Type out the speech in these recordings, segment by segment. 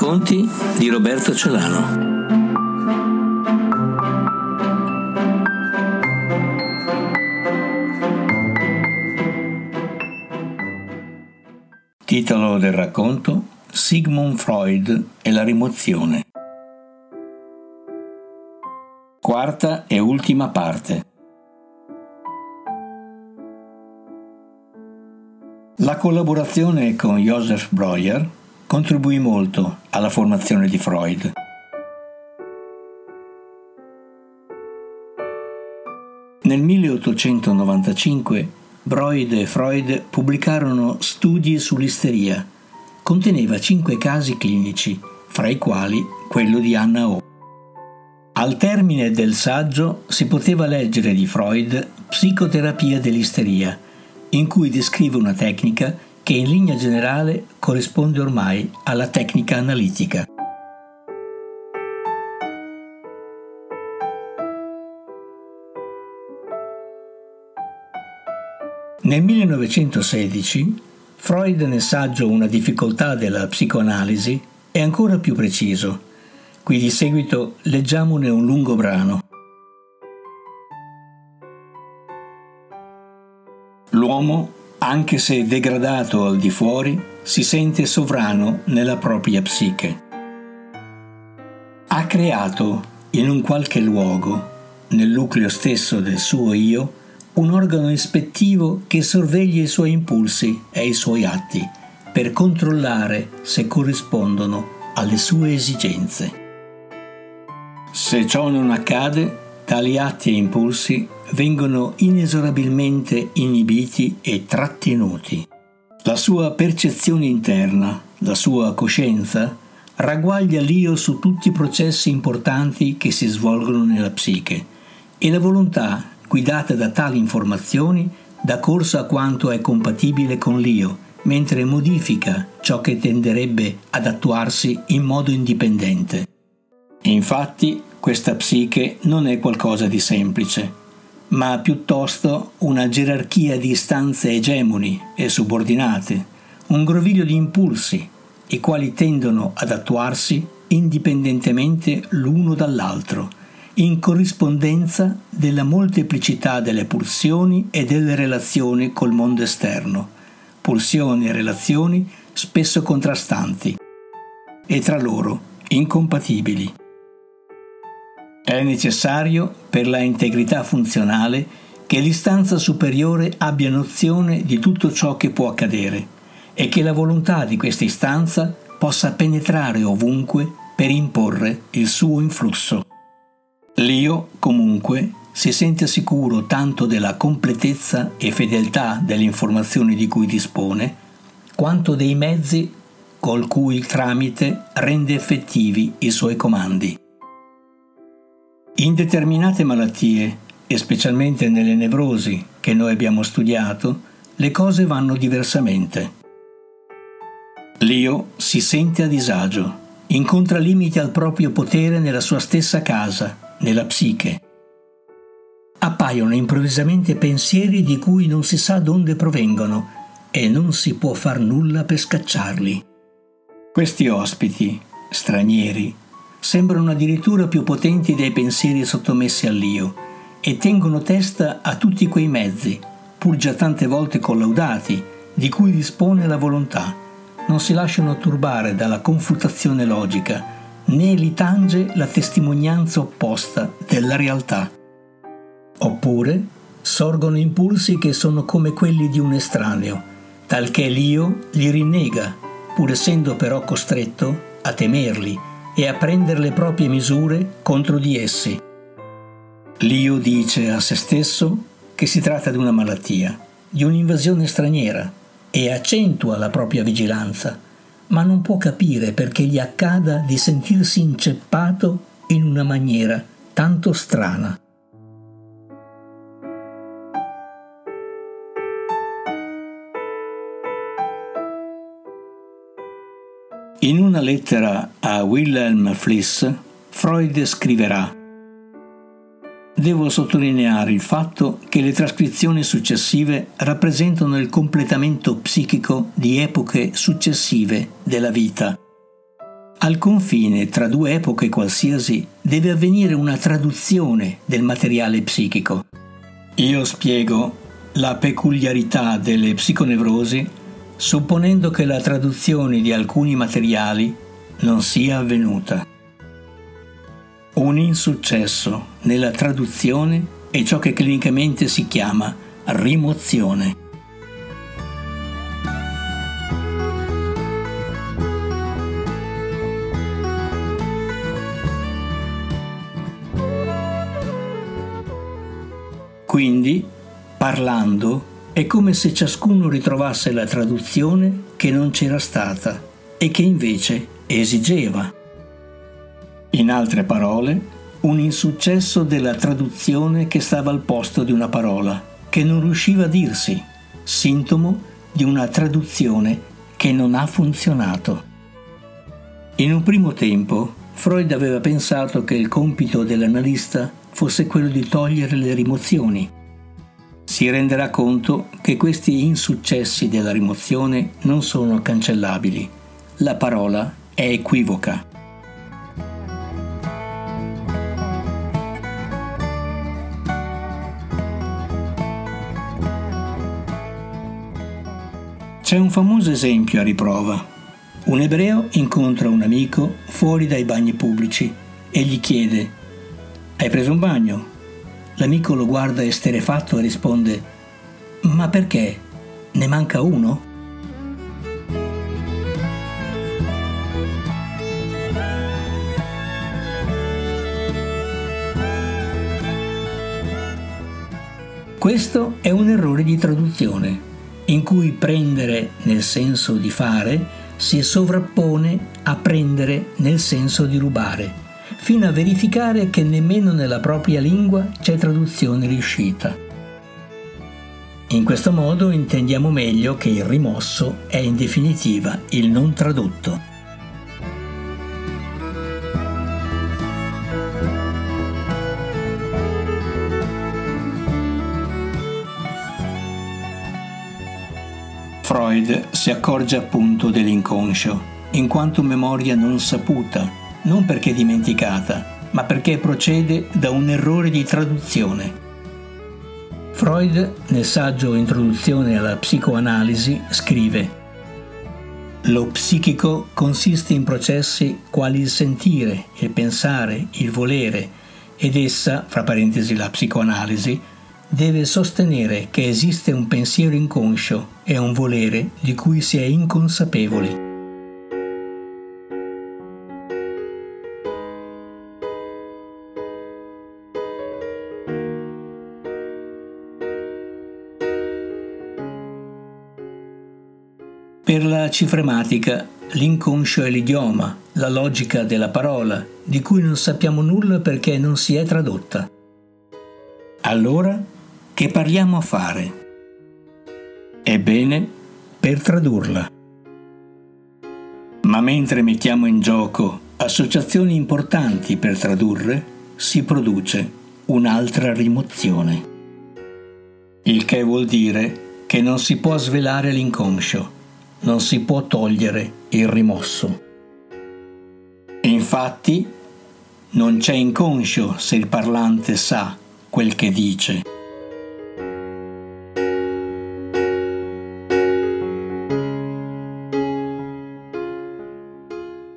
Racconti di Roberto Celano. Titolo del racconto: Sigmund Freud e la rimozione. Quarta e ultima parte. La collaborazione con Josef Breuer contribuì molto alla formazione di Freud. Nel 1895 Breuer e Freud pubblicarono Studi sull'isteria. Conteneva 5 casi clinici, fra i quali quello di Anna O. Al termine del saggio si poteva leggere di Freud Psicoterapia dell'isteria, in cui descrive una tecnica che in linea generale corrisponde ormai alla tecnica analitica. Nel 1916 Freud nel saggio Una difficoltà della psicoanalisi è ancora più preciso. Qui di seguito leggiamone un lungo brano. L'uomo, anche se degradato al di fuori, si sente sovrano nella propria psiche. Ha creato in un qualche luogo, nel nucleo stesso del suo io, un organo ispettivo che sorveglia i suoi impulsi e i suoi atti per controllare se corrispondono alle sue esigenze. Se ciò non accade, tali atti e impulsi vengono inesorabilmente inibiti e trattenuti. La sua percezione interna, la sua coscienza, ragguaglia l'io su tutti i processi importanti che si svolgono nella psiche, e la volontà, guidata da tali informazioni, dà corso a quanto è compatibile con l'io, mentre modifica ciò che tenderebbe ad attuarsi in modo indipendente. Infatti, questa psiche non è qualcosa di semplice, ma piuttosto una gerarchia di istanze egemoni e subordinate, un groviglio di impulsi, i quali tendono ad attuarsi indipendentemente l'uno dall'altro, in corrispondenza della molteplicità delle pulsioni e delle relazioni col mondo esterno, pulsioni e relazioni spesso contrastanti e tra loro incompatibili. È necessario, per la integrità funzionale, che l'istanza superiore abbia nozione di tutto ciò che può accadere e che la volontà di questa istanza possa penetrare ovunque per imporre il suo influsso. L'io, comunque, si sente sicuro tanto della completezza e fedeltà delle informazioni di cui dispone, quanto dei mezzi col cui tramite rende effettivi i suoi comandi. In determinate malattie, e specialmente nelle nevrosi che noi abbiamo studiato, le cose vanno diversamente. L'io si sente a disagio, incontra limiti al proprio potere nella sua stessa casa, nella psiche. Appaiono improvvisamente pensieri di cui non si sa d'onde provengono e non si può far nulla per scacciarli. Questi ospiti, stranieri, sembrano addirittura più potenti dei pensieri sottomessi all'io e tengono testa a tutti quei mezzi, pur già tante volte collaudati, di cui dispone la volontà. Non si lasciano turbare dalla confutazione logica, né li tange la testimonianza opposta della realtà. Oppure sorgono impulsi che sono come quelli di un estraneo, talché l'io li rinnega, pur essendo però costretto a temerli e a prendere le proprie misure contro di essi. L'io dice a se stesso che si tratta di una malattia, di un'invasione straniera, e accentua la propria vigilanza, ma non può capire perché gli accada di sentirsi inceppato in una maniera tanto strana. In una lettera a Wilhelm Fliess, Freud scriverà: «Devo sottolineare il fatto che le trascrizioni successive rappresentano il completamento psichico di epoche successive della vita. Al confine tra due epoche qualsiasi deve avvenire una traduzione del materiale psichico. Io spiego la peculiarità delle psiconevrosi supponendo che la traduzione di alcuni materiali non sia avvenuta. Un insuccesso nella traduzione è ciò che clinicamente si chiama rimozione. Quindi, parlando, è come se ciascuno ritrovasse la traduzione che non c'era stata e che invece esigeva. In altre parole, un insuccesso della traduzione che stava al posto di una parola, che non riusciva a dirsi, sintomo di una traduzione che non ha funzionato. In un primo tempo, Freud aveva pensato che il compito dell'analista fosse quello di togliere le rimozioni. Si renderà conto che questi insuccessi della rimozione non sono cancellabili. La parola è equivoca. C'è un famoso esempio a riprova. Un ebreo incontra un amico fuori dai bagni pubblici e gli chiede: «Hai preso un bagno?» L'amico lo guarda esterrefatto e risponde: «Ma perché? Ne manca uno?» Questo è un errore di traduzione, in cui prendere nel senso di fare si sovrappone a prendere nel senso di rubare, fino a verificare che nemmeno nella propria lingua c'è traduzione riuscita. In questo modo intendiamo meglio che il rimosso è in definitiva il non tradotto. Freud si accorge appunto dell'inconscio, in quanto memoria non saputa, non perché dimenticata, ma perché procede da un errore di traduzione. Freud, nel saggio Introduzione alla psicoanalisi, scrive: «Lo psichico consiste in processi quali il sentire, il pensare, il volere, ed essa, fra parentesi la psicoanalisi, deve sostenere che esiste un pensiero inconscio e un volere di cui si è inconsapevoli». Per la cifrematica, l'inconscio è l'idioma, la logica della parola, di cui non sappiamo nulla perché non si è tradotta. Allora, che parliamo a fare? Ebbene, per tradurla. Ma mentre mettiamo in gioco associazioni importanti per tradurre, si produce un'altra rimozione. Il che vuol dire che non si può svelare l'inconscio, non si può togliere il rimosso. Infatti, non c'è inconscio se il parlante sa quel che dice.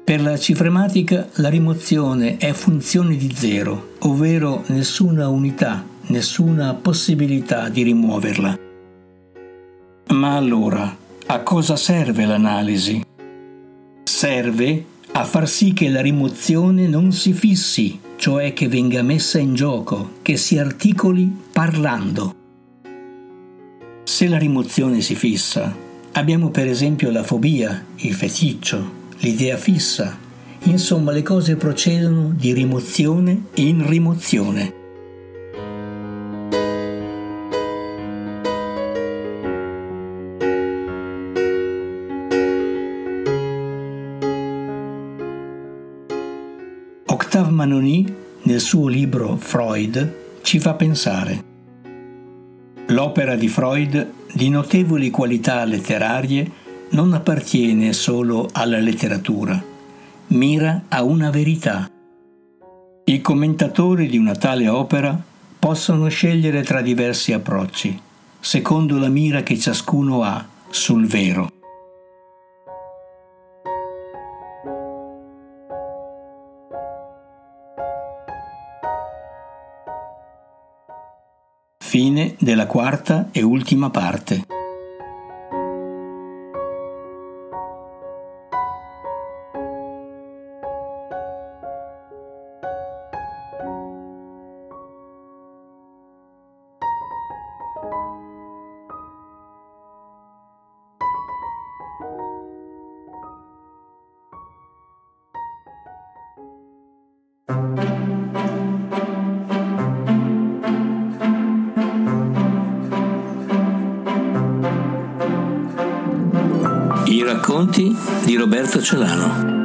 Per la cifrematica, la rimozione è funzione di zero, ovvero nessuna unità, nessuna possibilità di rimuoverla. Ma allora, a cosa serve l'analisi? Serve a far sì che la rimozione non si fissi, cioè che venga messa in gioco, che si articoli parlando. Se la rimozione si fissa, abbiamo per esempio la fobia, il feticcio, l'idea fissa. Insomma, le cose procedono di rimozione in rimozione. Octave Mannoni, nel suo libro Freud, ci fa pensare: «L'opera di Freud, di notevoli qualità letterarie, non appartiene solo alla letteratura, mira a una verità. I commentatori di una tale opera possono scegliere tra diversi approcci, secondo la mira che ciascuno ha sul vero. Fine della quarta e ultima parte. Racconti di Roberto Celano.